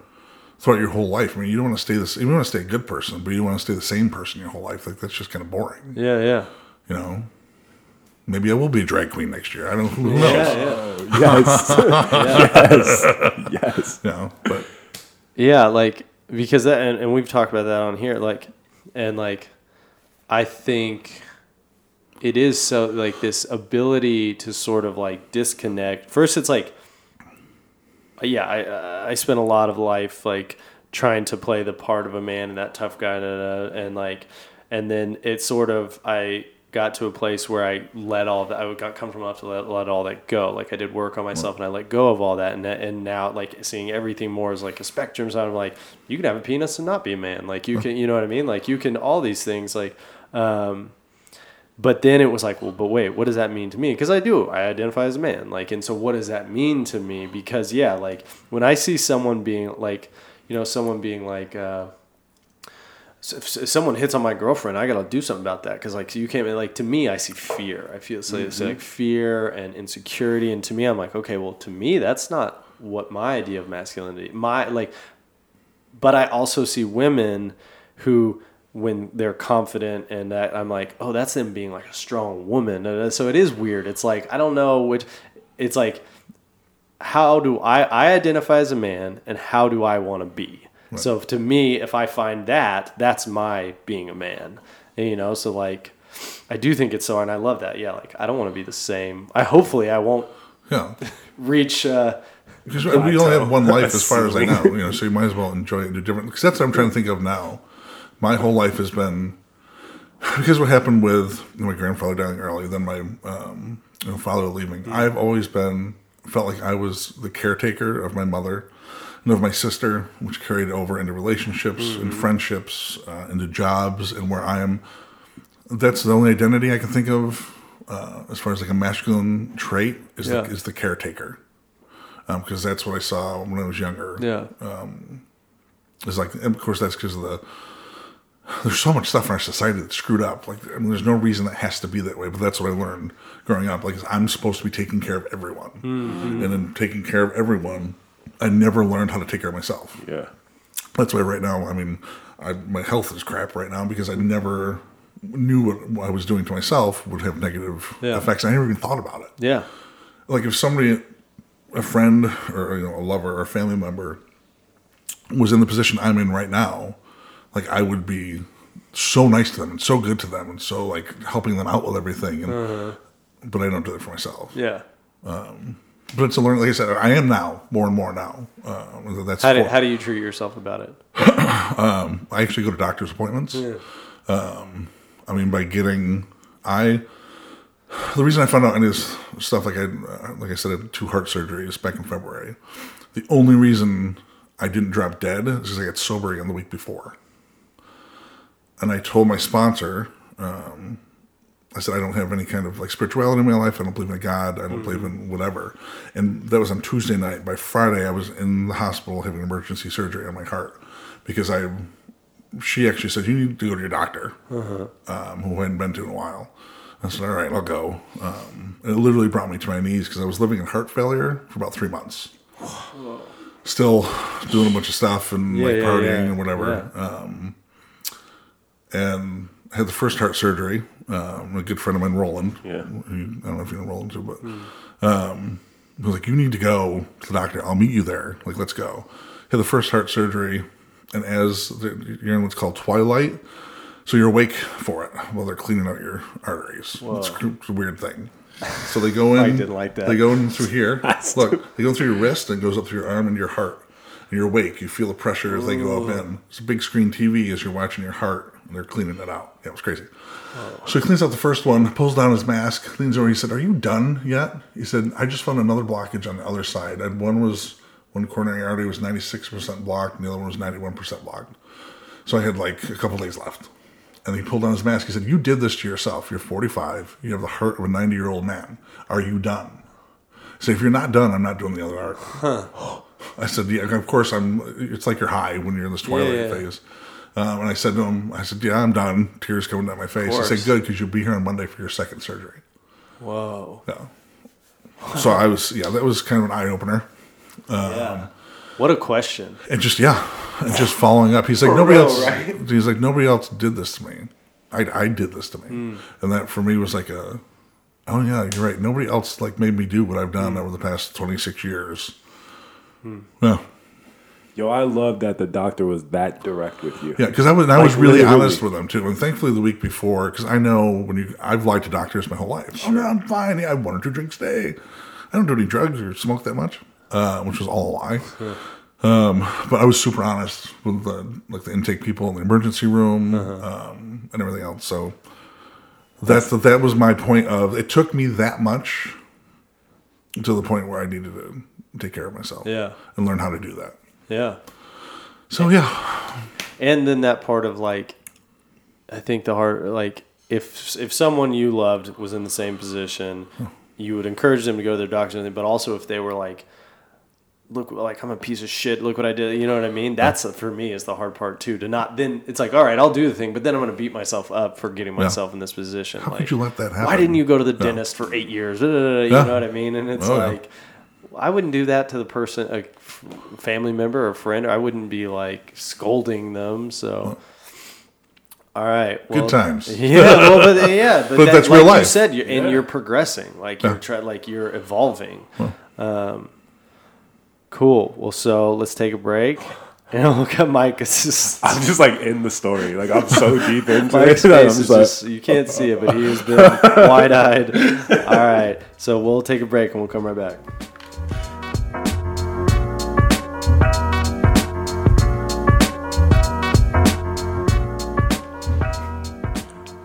throughout your whole life. I mean, you don't want to stay this. You want to stay a good person, but you don't want to stay the same person your whole life. Like, that's just kind of boring. Yeah, yeah. You know, maybe I will be a drag queen next year. I don't know. Who knows? Yeah. Yes. Yes. No, but yeah, like, because that, and we've talked about that on here. Like, and like, I think. It is so, like, this ability to sort of, like, disconnect. First, it's like, yeah, I spent a lot of life, like, trying to play the part of a man and that tough guy, and, like, and then it sort of, I got to a place where I let all that, I got comfortable enough to let all that go. Like, I did work on myself, and I let go of all that, and now, like, seeing everything more as, like, a spectrum. So I'm like, you can have a penis and not be a man. Like, you can, you know what I mean? Like, you can, all these things, like, but then it was like, well, but wait, what does that mean to me? Because I do. I identify as a man. Like, and so what does that mean to me? Because, yeah, like, when I see someone being, like, you know, someone being, like, if someone hits on my girlfriend, I got to do something about that. Because, like, you can't, like, to me, I see fear. I feel so, mm-hmm. like fear and insecurity. And to me, I'm like, okay, well, to me, that's not what my idea of masculinity, my, like, but I also see women who, when they're confident and that, I'm like, oh, that's them being like a strong woman. So it is weird. It's like, I don't know which, it's like, how do I identify as a man and how do I want to be? Right. So to me, if I find that, that's my being a man, and, you know? So like, I do think it's so, and I love that. Yeah. Like, I don't want to be the same. Hopefully I won't reach, because we only have one life as far as I know, you know, so you might as well enjoy it and do different. Because that's what I'm trying to think of now. My whole life has been, because what happened with my grandfather dying early, then my father leaving, yeah. I've always been, felt like I was the caretaker of my mother and of my sister, which carried over into relationships mm-hmm. and friendships, into jobs and where I am. That's the only identity I can think of as far as like a masculine trait is, yeah. Is the caretaker. Because that's what I saw when I was younger. Yeah. It's like, and of course, that's because of there's so much stuff in our society that's screwed up. Like, I mean, there's no reason that has to be that way, but that's what I learned growing up. Like, I'm supposed to be taking care of everyone. Mm-hmm. And in taking care of everyone, I never learned how to take care of myself. Yeah. That's why right now, I mean, my health is crap right now because I never knew what I was doing to myself would have negative effects. I never even thought about it. Yeah. Like, if somebody, a friend or, you know, a lover or a family member was in the position I'm in right now, like, I would be so nice to them and so good to them and so, like, helping them out with everything. And, but I don't do it for myself. Yeah. But it's a learning, like I said, I am now, more and more now. That's how do you treat yourself about it? I actually go to doctor's appointments. Yeah. I mean, by getting, the reason I found out any of this stuff, like I said, I had 2 heart surgeries back in February. The only reason I didn't drop dead is because I got sober again the week before. And I told my sponsor, I said, I don't have any kind of like spirituality in my life. I don't believe in God. I don't believe in whatever. And that was on Tuesday night. By Friday, I was in the hospital having emergency surgery on my heart because she actually said, you need to go to your doctor, who I hadn't been to in a while. I said, all right, I'll go. It literally brought me to my knees because I was living in heart failure for about 3 months. Whoa. Still doing a bunch of stuff and partying and whatever. Yeah. And I had the first heart surgery. A good friend of mine, Roland. Yeah. Who, I don't know if you know Roland too, but he was like, you need to go to the doctor. I'll meet you there. Like, let's go. Had the first heart surgery. And you're in what's called twilight. So you're awake for it while they're cleaning out your arteries. Whoa. It's a weird thing. So they go in. I didn't like that. They go in through here. Look, they go through your wrist and goes up through your arm and your heart. And you're awake. You feel the pressure as they go up in. It's a big screen TV as you're watching your heart. And they're cleaning it out. Yeah, it was crazy. Oh. So he cleans out the first one, pulls down his mask, leans over. He said, are you done yet? He said, I just found another blockage on the other side. And one coronary artery was 96% blocked. And the other one was 91% blocked. So I had like a couple days left. And he pulled down his mask. He said, you did this to yourself. You're 45. You have the heart of a 90-year-old man. Are you done? I said, if you're not done, I'm not doing the other art. Huh. I said, yeah, of course I'm. It's like you're high when you're in this twilight phase. And I said to him, yeah, I'm done. Tears coming down my face. He said, good, because you'll be here on Monday for your second surgery. Whoa. Yeah. So I was, that was kind of an eye-opener. Yeah. What a question. And just following up. He's like, nobody else did this to me. I did this to me. Mm. And that for me was like oh yeah, you're right. Nobody else like made me do what I've done over the past 26 years. Mm. Yeah. Yo, I love that the doctor was that direct with you. Yeah, because I was really honest with them too. And thankfully, the week before, because I know I've lied to doctors my whole life. Sure. Oh no, I'm fine. I have 1 or 2 drinks a day. I don't do any drugs or smoke that much. Which was all a lie. Yeah. But I was super honest with the intake people in the emergency room and everything else. So that was my point of, it took me that much to the point where I needed to take care of myself and learn how to do that. Yeah. So, yeah. And then that part of like, I think the heart, like if someone you loved was in the same position, you would encourage them to go to their doctor, but also if they were like, look, like, I'm a piece of shit. Look what I did. You know what I mean? That's, for me, is the hard part, too. To not then, it's like, all right, I'll do the thing, but then I'm going to beat myself up for getting myself in this position. How could you let that happen? Why didn't you go to the dentist for 8 years? You know what I mean? And it's I wouldn't do that to the person, a family member or friend. Or I wouldn't be, like, scolding them. So, all right. Well, good times. Yeah, well, but, but that's like real life. You said, and you're progressing. Like, you're evolving. Well. Cool. Well, so let's take a break. And I'll look at Mike. I'm just like in the story. Like, I'm so deep into it. You can't see it, but he has been wide-eyed. All right. So we'll take a break and we'll come right back.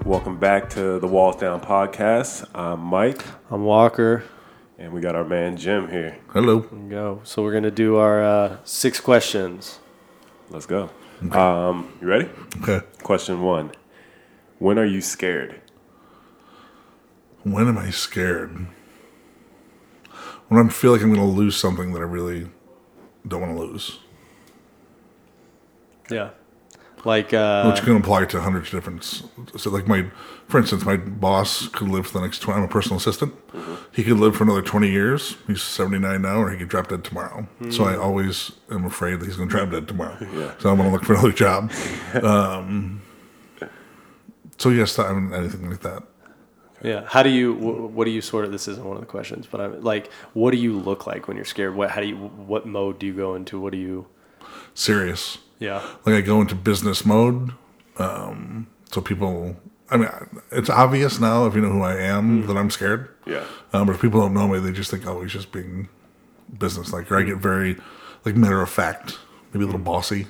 Welcome back to the Walls Down Podcast. I'm Mike. I'm Walker. And we got our man Jim here. Hello. Go. So we're going to do our 6 questions. Let's go. Okay. You ready? Okay. Question 1. When are you scared? When am I scared? When I feel like I'm going to lose something that I really don't want to lose. Yeah. Like, which can apply to hundreds of different. So, like for instance, my boss could live for the next 20. I'm a personal assistant. Mm-hmm. He could live for another 20 years. He's 79 now, or he could drop dead tomorrow. Mm-hmm. So I always am afraid that he's going to drop dead tomorrow. Yeah. So I'm going to look for another job. So yes, I mean, anything like that. Yeah. How do you? What do you sort of? This isn't one of the questions, but I'm like, what do you look like when you're scared? What mode do you go into? What do you? Serious. Yeah. Like, I go into business mode. So people, I mean, it's obvious now if you know who I am that I'm scared. Yeah. But if people don't know me, they just think, oh, he's just being business like. Or I get very, like, matter of fact, maybe a little bossy.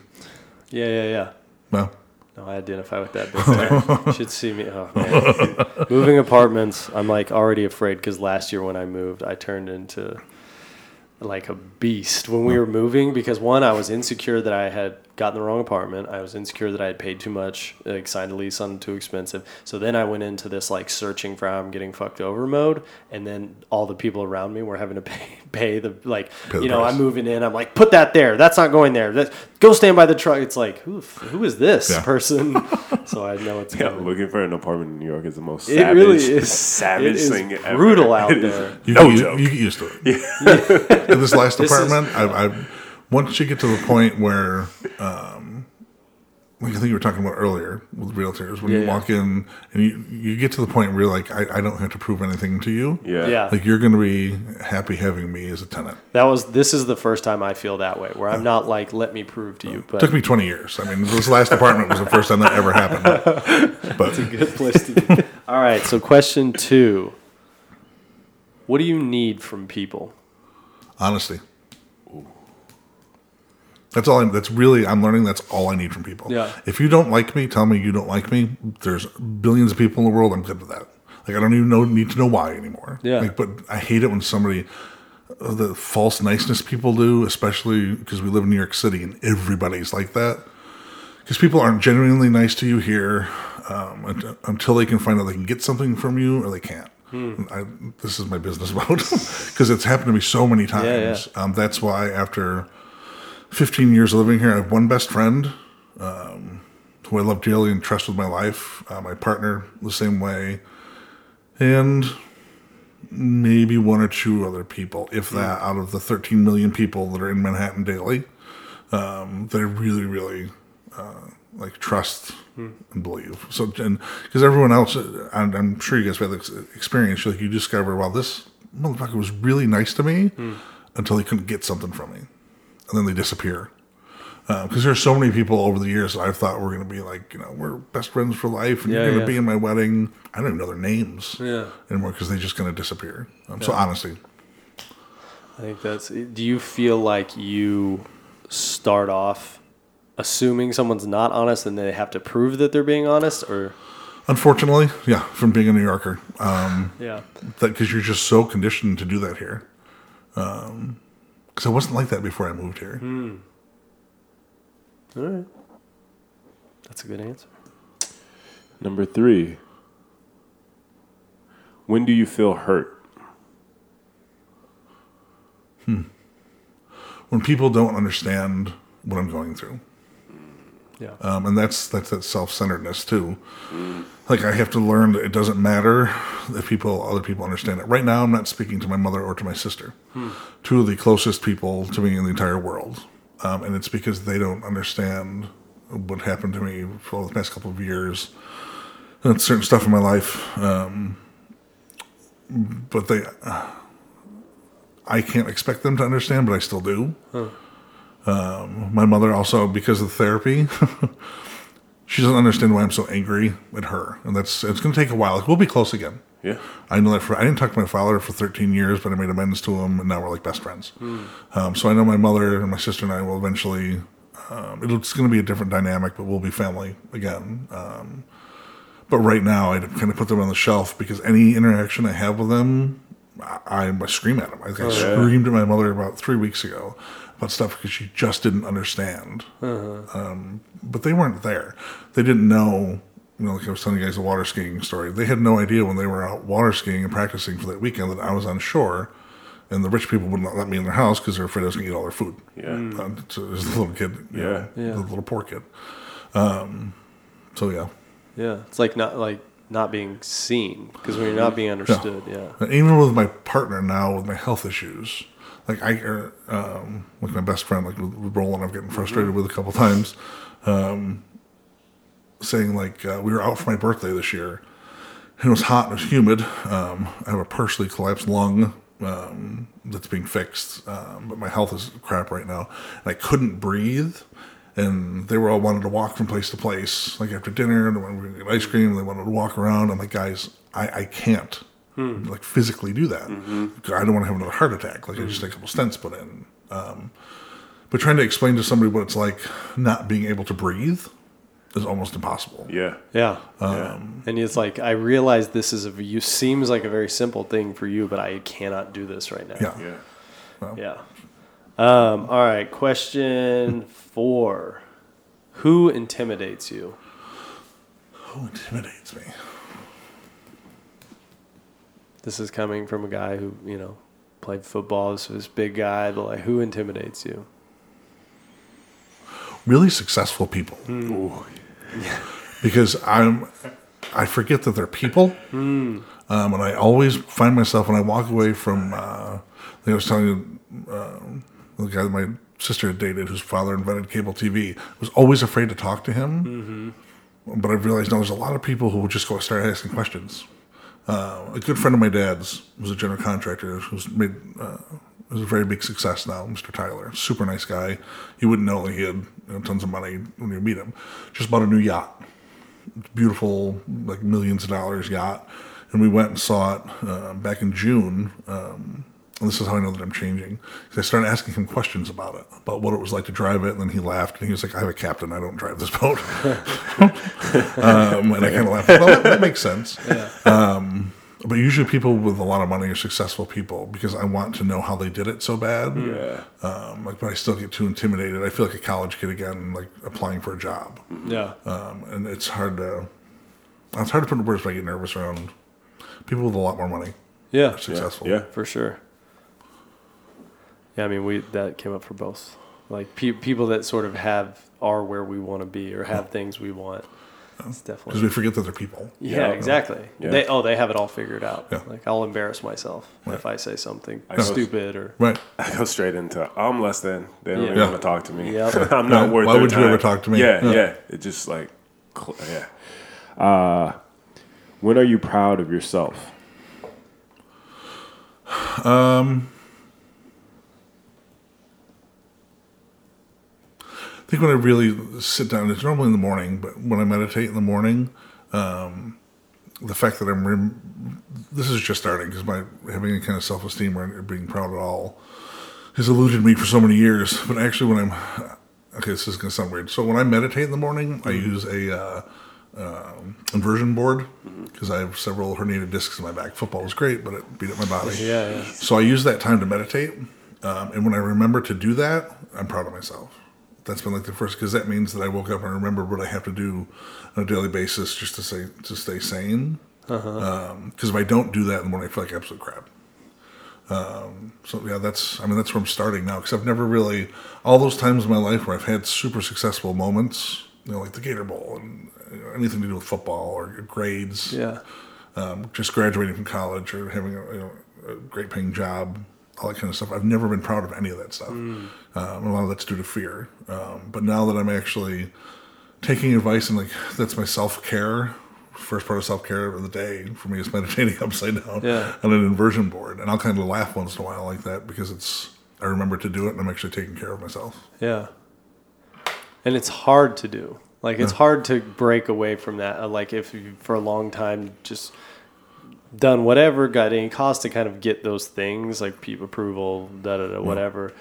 Yeah. Well. No, I identify with that big time. You should see me. Oh, man. Moving apartments, I'm, like, already afraid because last year when I moved, I turned into like a beast when we were moving because one, I was insecure that I had gotten the wrong apartment. I was insecure that I had paid too much, like signed a lease on too expensive. So then I went into this like searching for how I'm getting fucked over mode. And then all the people around me were having to pay the, like, pay, you know, price. I'm moving in. I'm like, put that there. That's not going there. Go stand by the truck. It's like, who is this person? So I know it's coming. Looking for an apartment in New York is the most savage thing ever. Brutal out there. No joke. You get used to it. Yeah. In this last apartment, once you get to the point where, like I think you were talking about earlier with realtors, when you walk in and you get to the point where you're like, I don't have to prove anything to you. Yeah. Like, you're going to be happy having me as a tenant. This is the first time I feel that way, where I'm not like, let me prove to you. But it took me 20 years. I mean, this last apartment was the first time that ever happened. It's a good place to be. All right. So question 2, what do you need from people? Honesty. That's all. I'm learning. That's all I need from people. Yeah. If you don't like me, tell me you don't like me. There's billions of people in the world. I'm good with that. Like, I don't even need to know why anymore. Yeah. Like, but I hate it when somebody, the false niceness people do, especially because we live in New York City and everybody's like that. Because people aren't genuinely nice to you here until they can find out they can get something from you or they can't. This is my business mode because it's happened to me so many times. Yeah. That's why after 15 years of living here, I have one best friend who I love dearly and trust with my life. My partner, the same way. And maybe one or two other people, if that, out of the 13 million people that are in Manhattan daily, that I really, really trust and believe. So, because everyone else, I'm sure you guys have had this experience, like, you discover, wow, this motherfucker was really nice to me until he couldn't get something from me. And then they disappear. Because there's so many people over the years that I've thought were going to be like, you know, we're best friends for life. And you're going to be in my wedding. I don't even know their names anymore because they're just going to disappear. So honestly. I think that's... Do you feel like you start off assuming someone's not honest and they have to prove that they're being honest? Or... Unfortunately, from being a New Yorker. Because you're just so conditioned to do that here. Because I wasn't like that before I moved here. All right. That's a good answer. Number 3. When do you feel hurt? when people don't understand what I'm going through. Yeah. And that's that self-centeredness too. Like I have to learn that it doesn't matter that other people understand it. Right now I'm not speaking to my mother or to my sister, two of the closest people to me in the entire world. And it's because they don't understand what happened to me for the past couple of years and certain stuff in my life. But I can't expect them to understand, but I still do. Huh. My mother also, because of therapy, she doesn't understand why I'm so angry at her. And it's going to take a while. We'll be close again. Yeah. I know that I didn't talk to my father for 13 years, but I made amends to him and now we're like best friends. So I know my mother and my sister and I will eventually, it's going to be a different dynamic, but we'll be family again. But right now I kind of put them on the shelf because any interaction I have with them, I scream at them. I think I screamed at my mother about 3 weeks ago. Stuff because she just didn't understand. But they weren't there. They didn't know, like I was telling you guys the water skiing story. They had no idea when they were out water skiing and practicing for that weekend that I was on shore and the rich people would not let me in their house because they're afraid I was going to eat all their food. Yeah. So there's the little kid. Yeah. The little poor kid. Yeah. It's like not being seen because when you're not being understood. No. Yeah. And even with my partner now with my health issues, my best friend, with Roland, I'm getting frustrated with a couple times, saying we were out for my birthday this year, and it was hot and it was humid. I have a partially collapsed lung that's being fixed, but my health is crap right now, and I couldn't breathe. And they were all wanted to walk from place to place, after dinner, and when we were getting ice cream, they wanted to walk around. I'm like, guys, I can't. Physically do that. I don't want to have another heart attack. I just had a couple stents put in. But trying to explain to somebody what it's like not being able to breathe is almost impossible. Yeah. And it's I realize this seems like a very simple thing for you, but I cannot do this right now. Yeah. Well. Yeah. All right. Question 4. Who intimidates you? Who intimidates me? This is coming from a guy who, played football. This was a big guy. But who intimidates you? Really successful people. Because I forget that they're people. And I always find myself when I walk away from, I was telling you, the guy that my sister had dated whose father invented cable TV, I was always afraid to talk to him. But I've realized now there's a lot of people who will just go start asking questions. A good friend of my dad's was a general contractor who's made was a very big success now, Mr. Tyler. Super nice guy. You wouldn't know he had tons of money when you meet him. Just bought a new yacht. Beautiful, millions of dollars yacht. And we went and saw it back in June. And this is how I know that I'm changing. I started asking him questions about it, about what it was like to drive it. And then he laughed and he was like, I have a captain. I don't drive this boat. And I kind of laughed. Well, that makes sense. Yeah. But usually people with a lot of money are successful people because I want to know how they did it so bad. Yeah. But I still get too intimidated. I feel like a college kid again, applying for a job. Yeah. And it's hard to put into words, but I get nervous around people with a lot more money. Yeah. Are successful. Yeah, for sure. Yeah, I mean, that came up for both. People that sort of are where we want to be or have things we want. It's definitely because we forget that they're people. Yeah, exactly. Yeah. They have it all figured out. Yeah. I'll embarrass myself if I say something stupid or I go straight into I'm less than. They don't even want to talk to me. Yep. I'm not worth. Why would you ever talk to me? Yeah. It just when are you proud of yourself? I think when I really sit down, it's normally in the morning, but when I meditate in the morning, the fact that this is just starting because my having any kind of self-esteem or being proud at all has eluded me for so many years. But actually when this is going to sound weird. So when I meditate in the morning, I use a inversion board because I have several herniated discs in my back. Football was great, but it beat up my body. Yeah. So I use that time to meditate. And when I remember to do that, I'm proud of myself. That's been the first, because that means that I woke up and remembered what I have to do on a daily basis just to stay sane. Because if I don't do that in the morning, I feel like absolute crap. So yeah, that's where I'm starting now, because I've never really, all those times in my life where I've had super successful moments, you know, like the Gator Bowl and anything to do with football or your grades, just graduating from college or having a great paying job, all that kind of stuff. I've never been proud of any of that stuff. A lot of that's due to fear. But now that I'm actually taking advice and like that's my self-care. First part of self-care of the day for me is meditating upside down on an inversion board. And I'll kind of laugh once in a while like that because I remember to do it and I'm actually taking care of myself. Yeah. And it's hard to do. Like it's hard to break away from that. Like if you for a long time just done whatever, got any cost to kind of get those things like peep approval, whatever.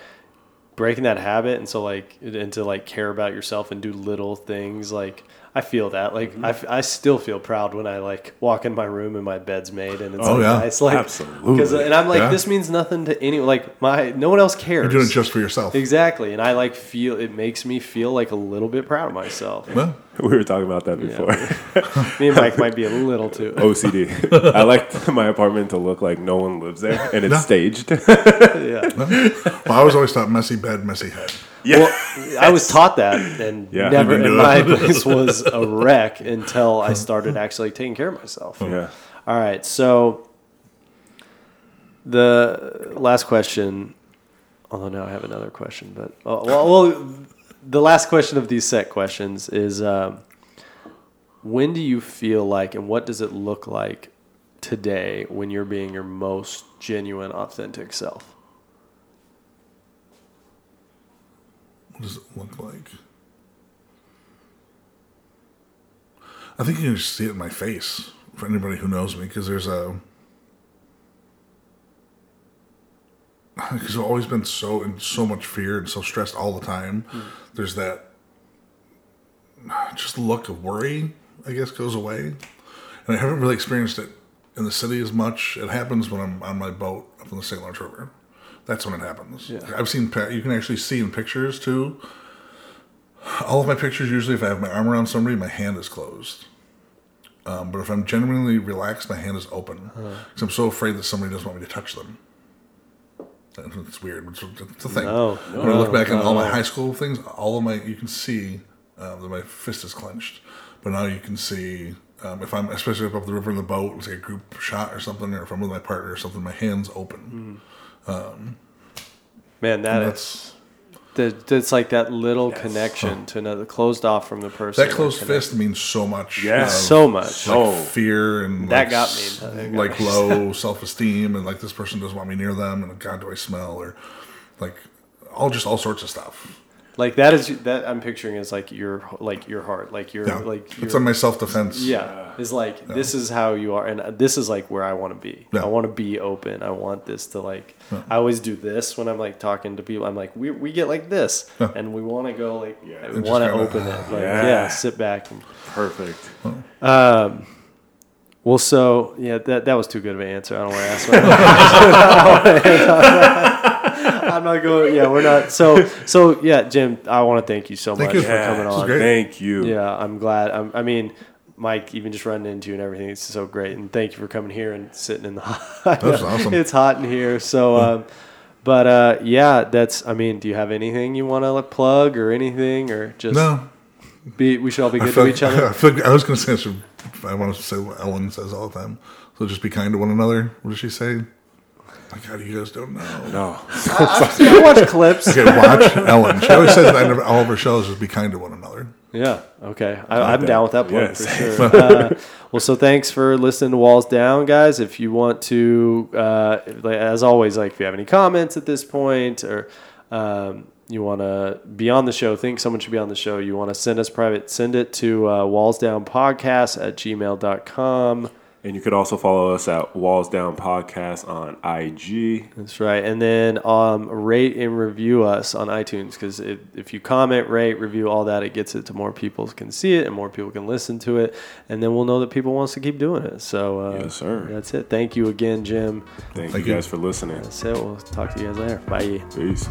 Breaking that habit and to care about yourself and do little things like I feel that. Like I still feel proud when I like walk in my room and my bed's made and it's nice. Like, absolutely. And I'm like, this means nothing to anyone. Like no one else cares. You're doing it just for yourself. Exactly. And I it makes me feel like a little bit proud of myself. Well, we were talking about that before. Yeah. Me and Mike might be a little too OCD. I like my apartment to look like no one lives there and it's staged. Well, I was always taught messy bed, messy head. Yeah. Well, I was taught that and my place was a wreck until I started actually taking care of myself. Yeah. All right. So the last question, although now I have another question, but the last question of these set questions is, when do you feel like, and what does it look like today when you're being your most genuine, authentic self? What does it look like? I think you can just see it in my face for anybody who knows me, because because I've always been in so much fear and so stressed all the time. There's that just look of worry, I guess, goes away. And I haven't really experienced it in the city as much. It happens when I'm on my boat up in the St. Lawrence River. That's when it happens. Yeah. I've seen, you can actually see in pictures too. All of my pictures, usually if I have my arm around somebody, my hand is closed. But if I'm genuinely relaxed, my hand is open. Because I'm so afraid that somebody doesn't want me to touch them. It's weird. It's a thing. When I look back at all my high school things, you can see that my fist is clenched. But now you can see, if I'm, especially up the river in the boat, it's like a group shot or something, or if I'm with my partner or something, my hand's open. Man, that's like that little connection to another, closed off from the person. That closed fist means so much. Yeah, so much. Like fear and that got me. Like low self-esteem and like this person doesn't want me near them and God, do I smell, or like all sorts of stuff. Like that is that I'm picturing is like your heart, like your it's on my self-defense. Yeah, it's like this is how you are, and this is like where I want to be. I want to be open. I want this to like. I always do this when I'm like talking to people. I'm like we get like this, and we want to go like we want to open it. Like, sit back. And, perfect. Well, so that was too good of an answer. I don't want to ask. I'm not going. Yeah, we're not. So yeah, Jim, I want to thank you so much for coming on. Thank you. Yeah, I'm glad. I mean, Mike, even just running into you and everything, it's so great. And thank you for coming here and sitting in the hot. That's awesome. It's hot in here. So, that's. I mean, do you have anything you want to plug or anything, or just no? We should all be good to each other. I was going to say I want to say what Ellen says all the time. So just be kind to one another. What does she say? My God, you guys don't know. No. I watch clips. Okay, watch Ellen. She always says that in all of her shows is be kind to one another. Yeah, okay. I'm down with that plug for sure. Well, so thanks for listening to Walls Down, guys. If you want to, as always, like if you have any comments at this point or you want to be on the show, think someone should be on the show, you want to send us private, send it to wallsdownpodcast@gmail.com. And you could also follow us at Walls Down Podcast on IG. That's right. And then rate and review us on iTunes, because if you comment, rate, review, all that, it gets it to more people can see it and more people can listen to it. And then we'll know that people wants to keep doing it. So yes, sir. That's it. Thank you again, Jim. Thank you guys for listening. That's it. We'll talk to you guys later. Bye. Peace.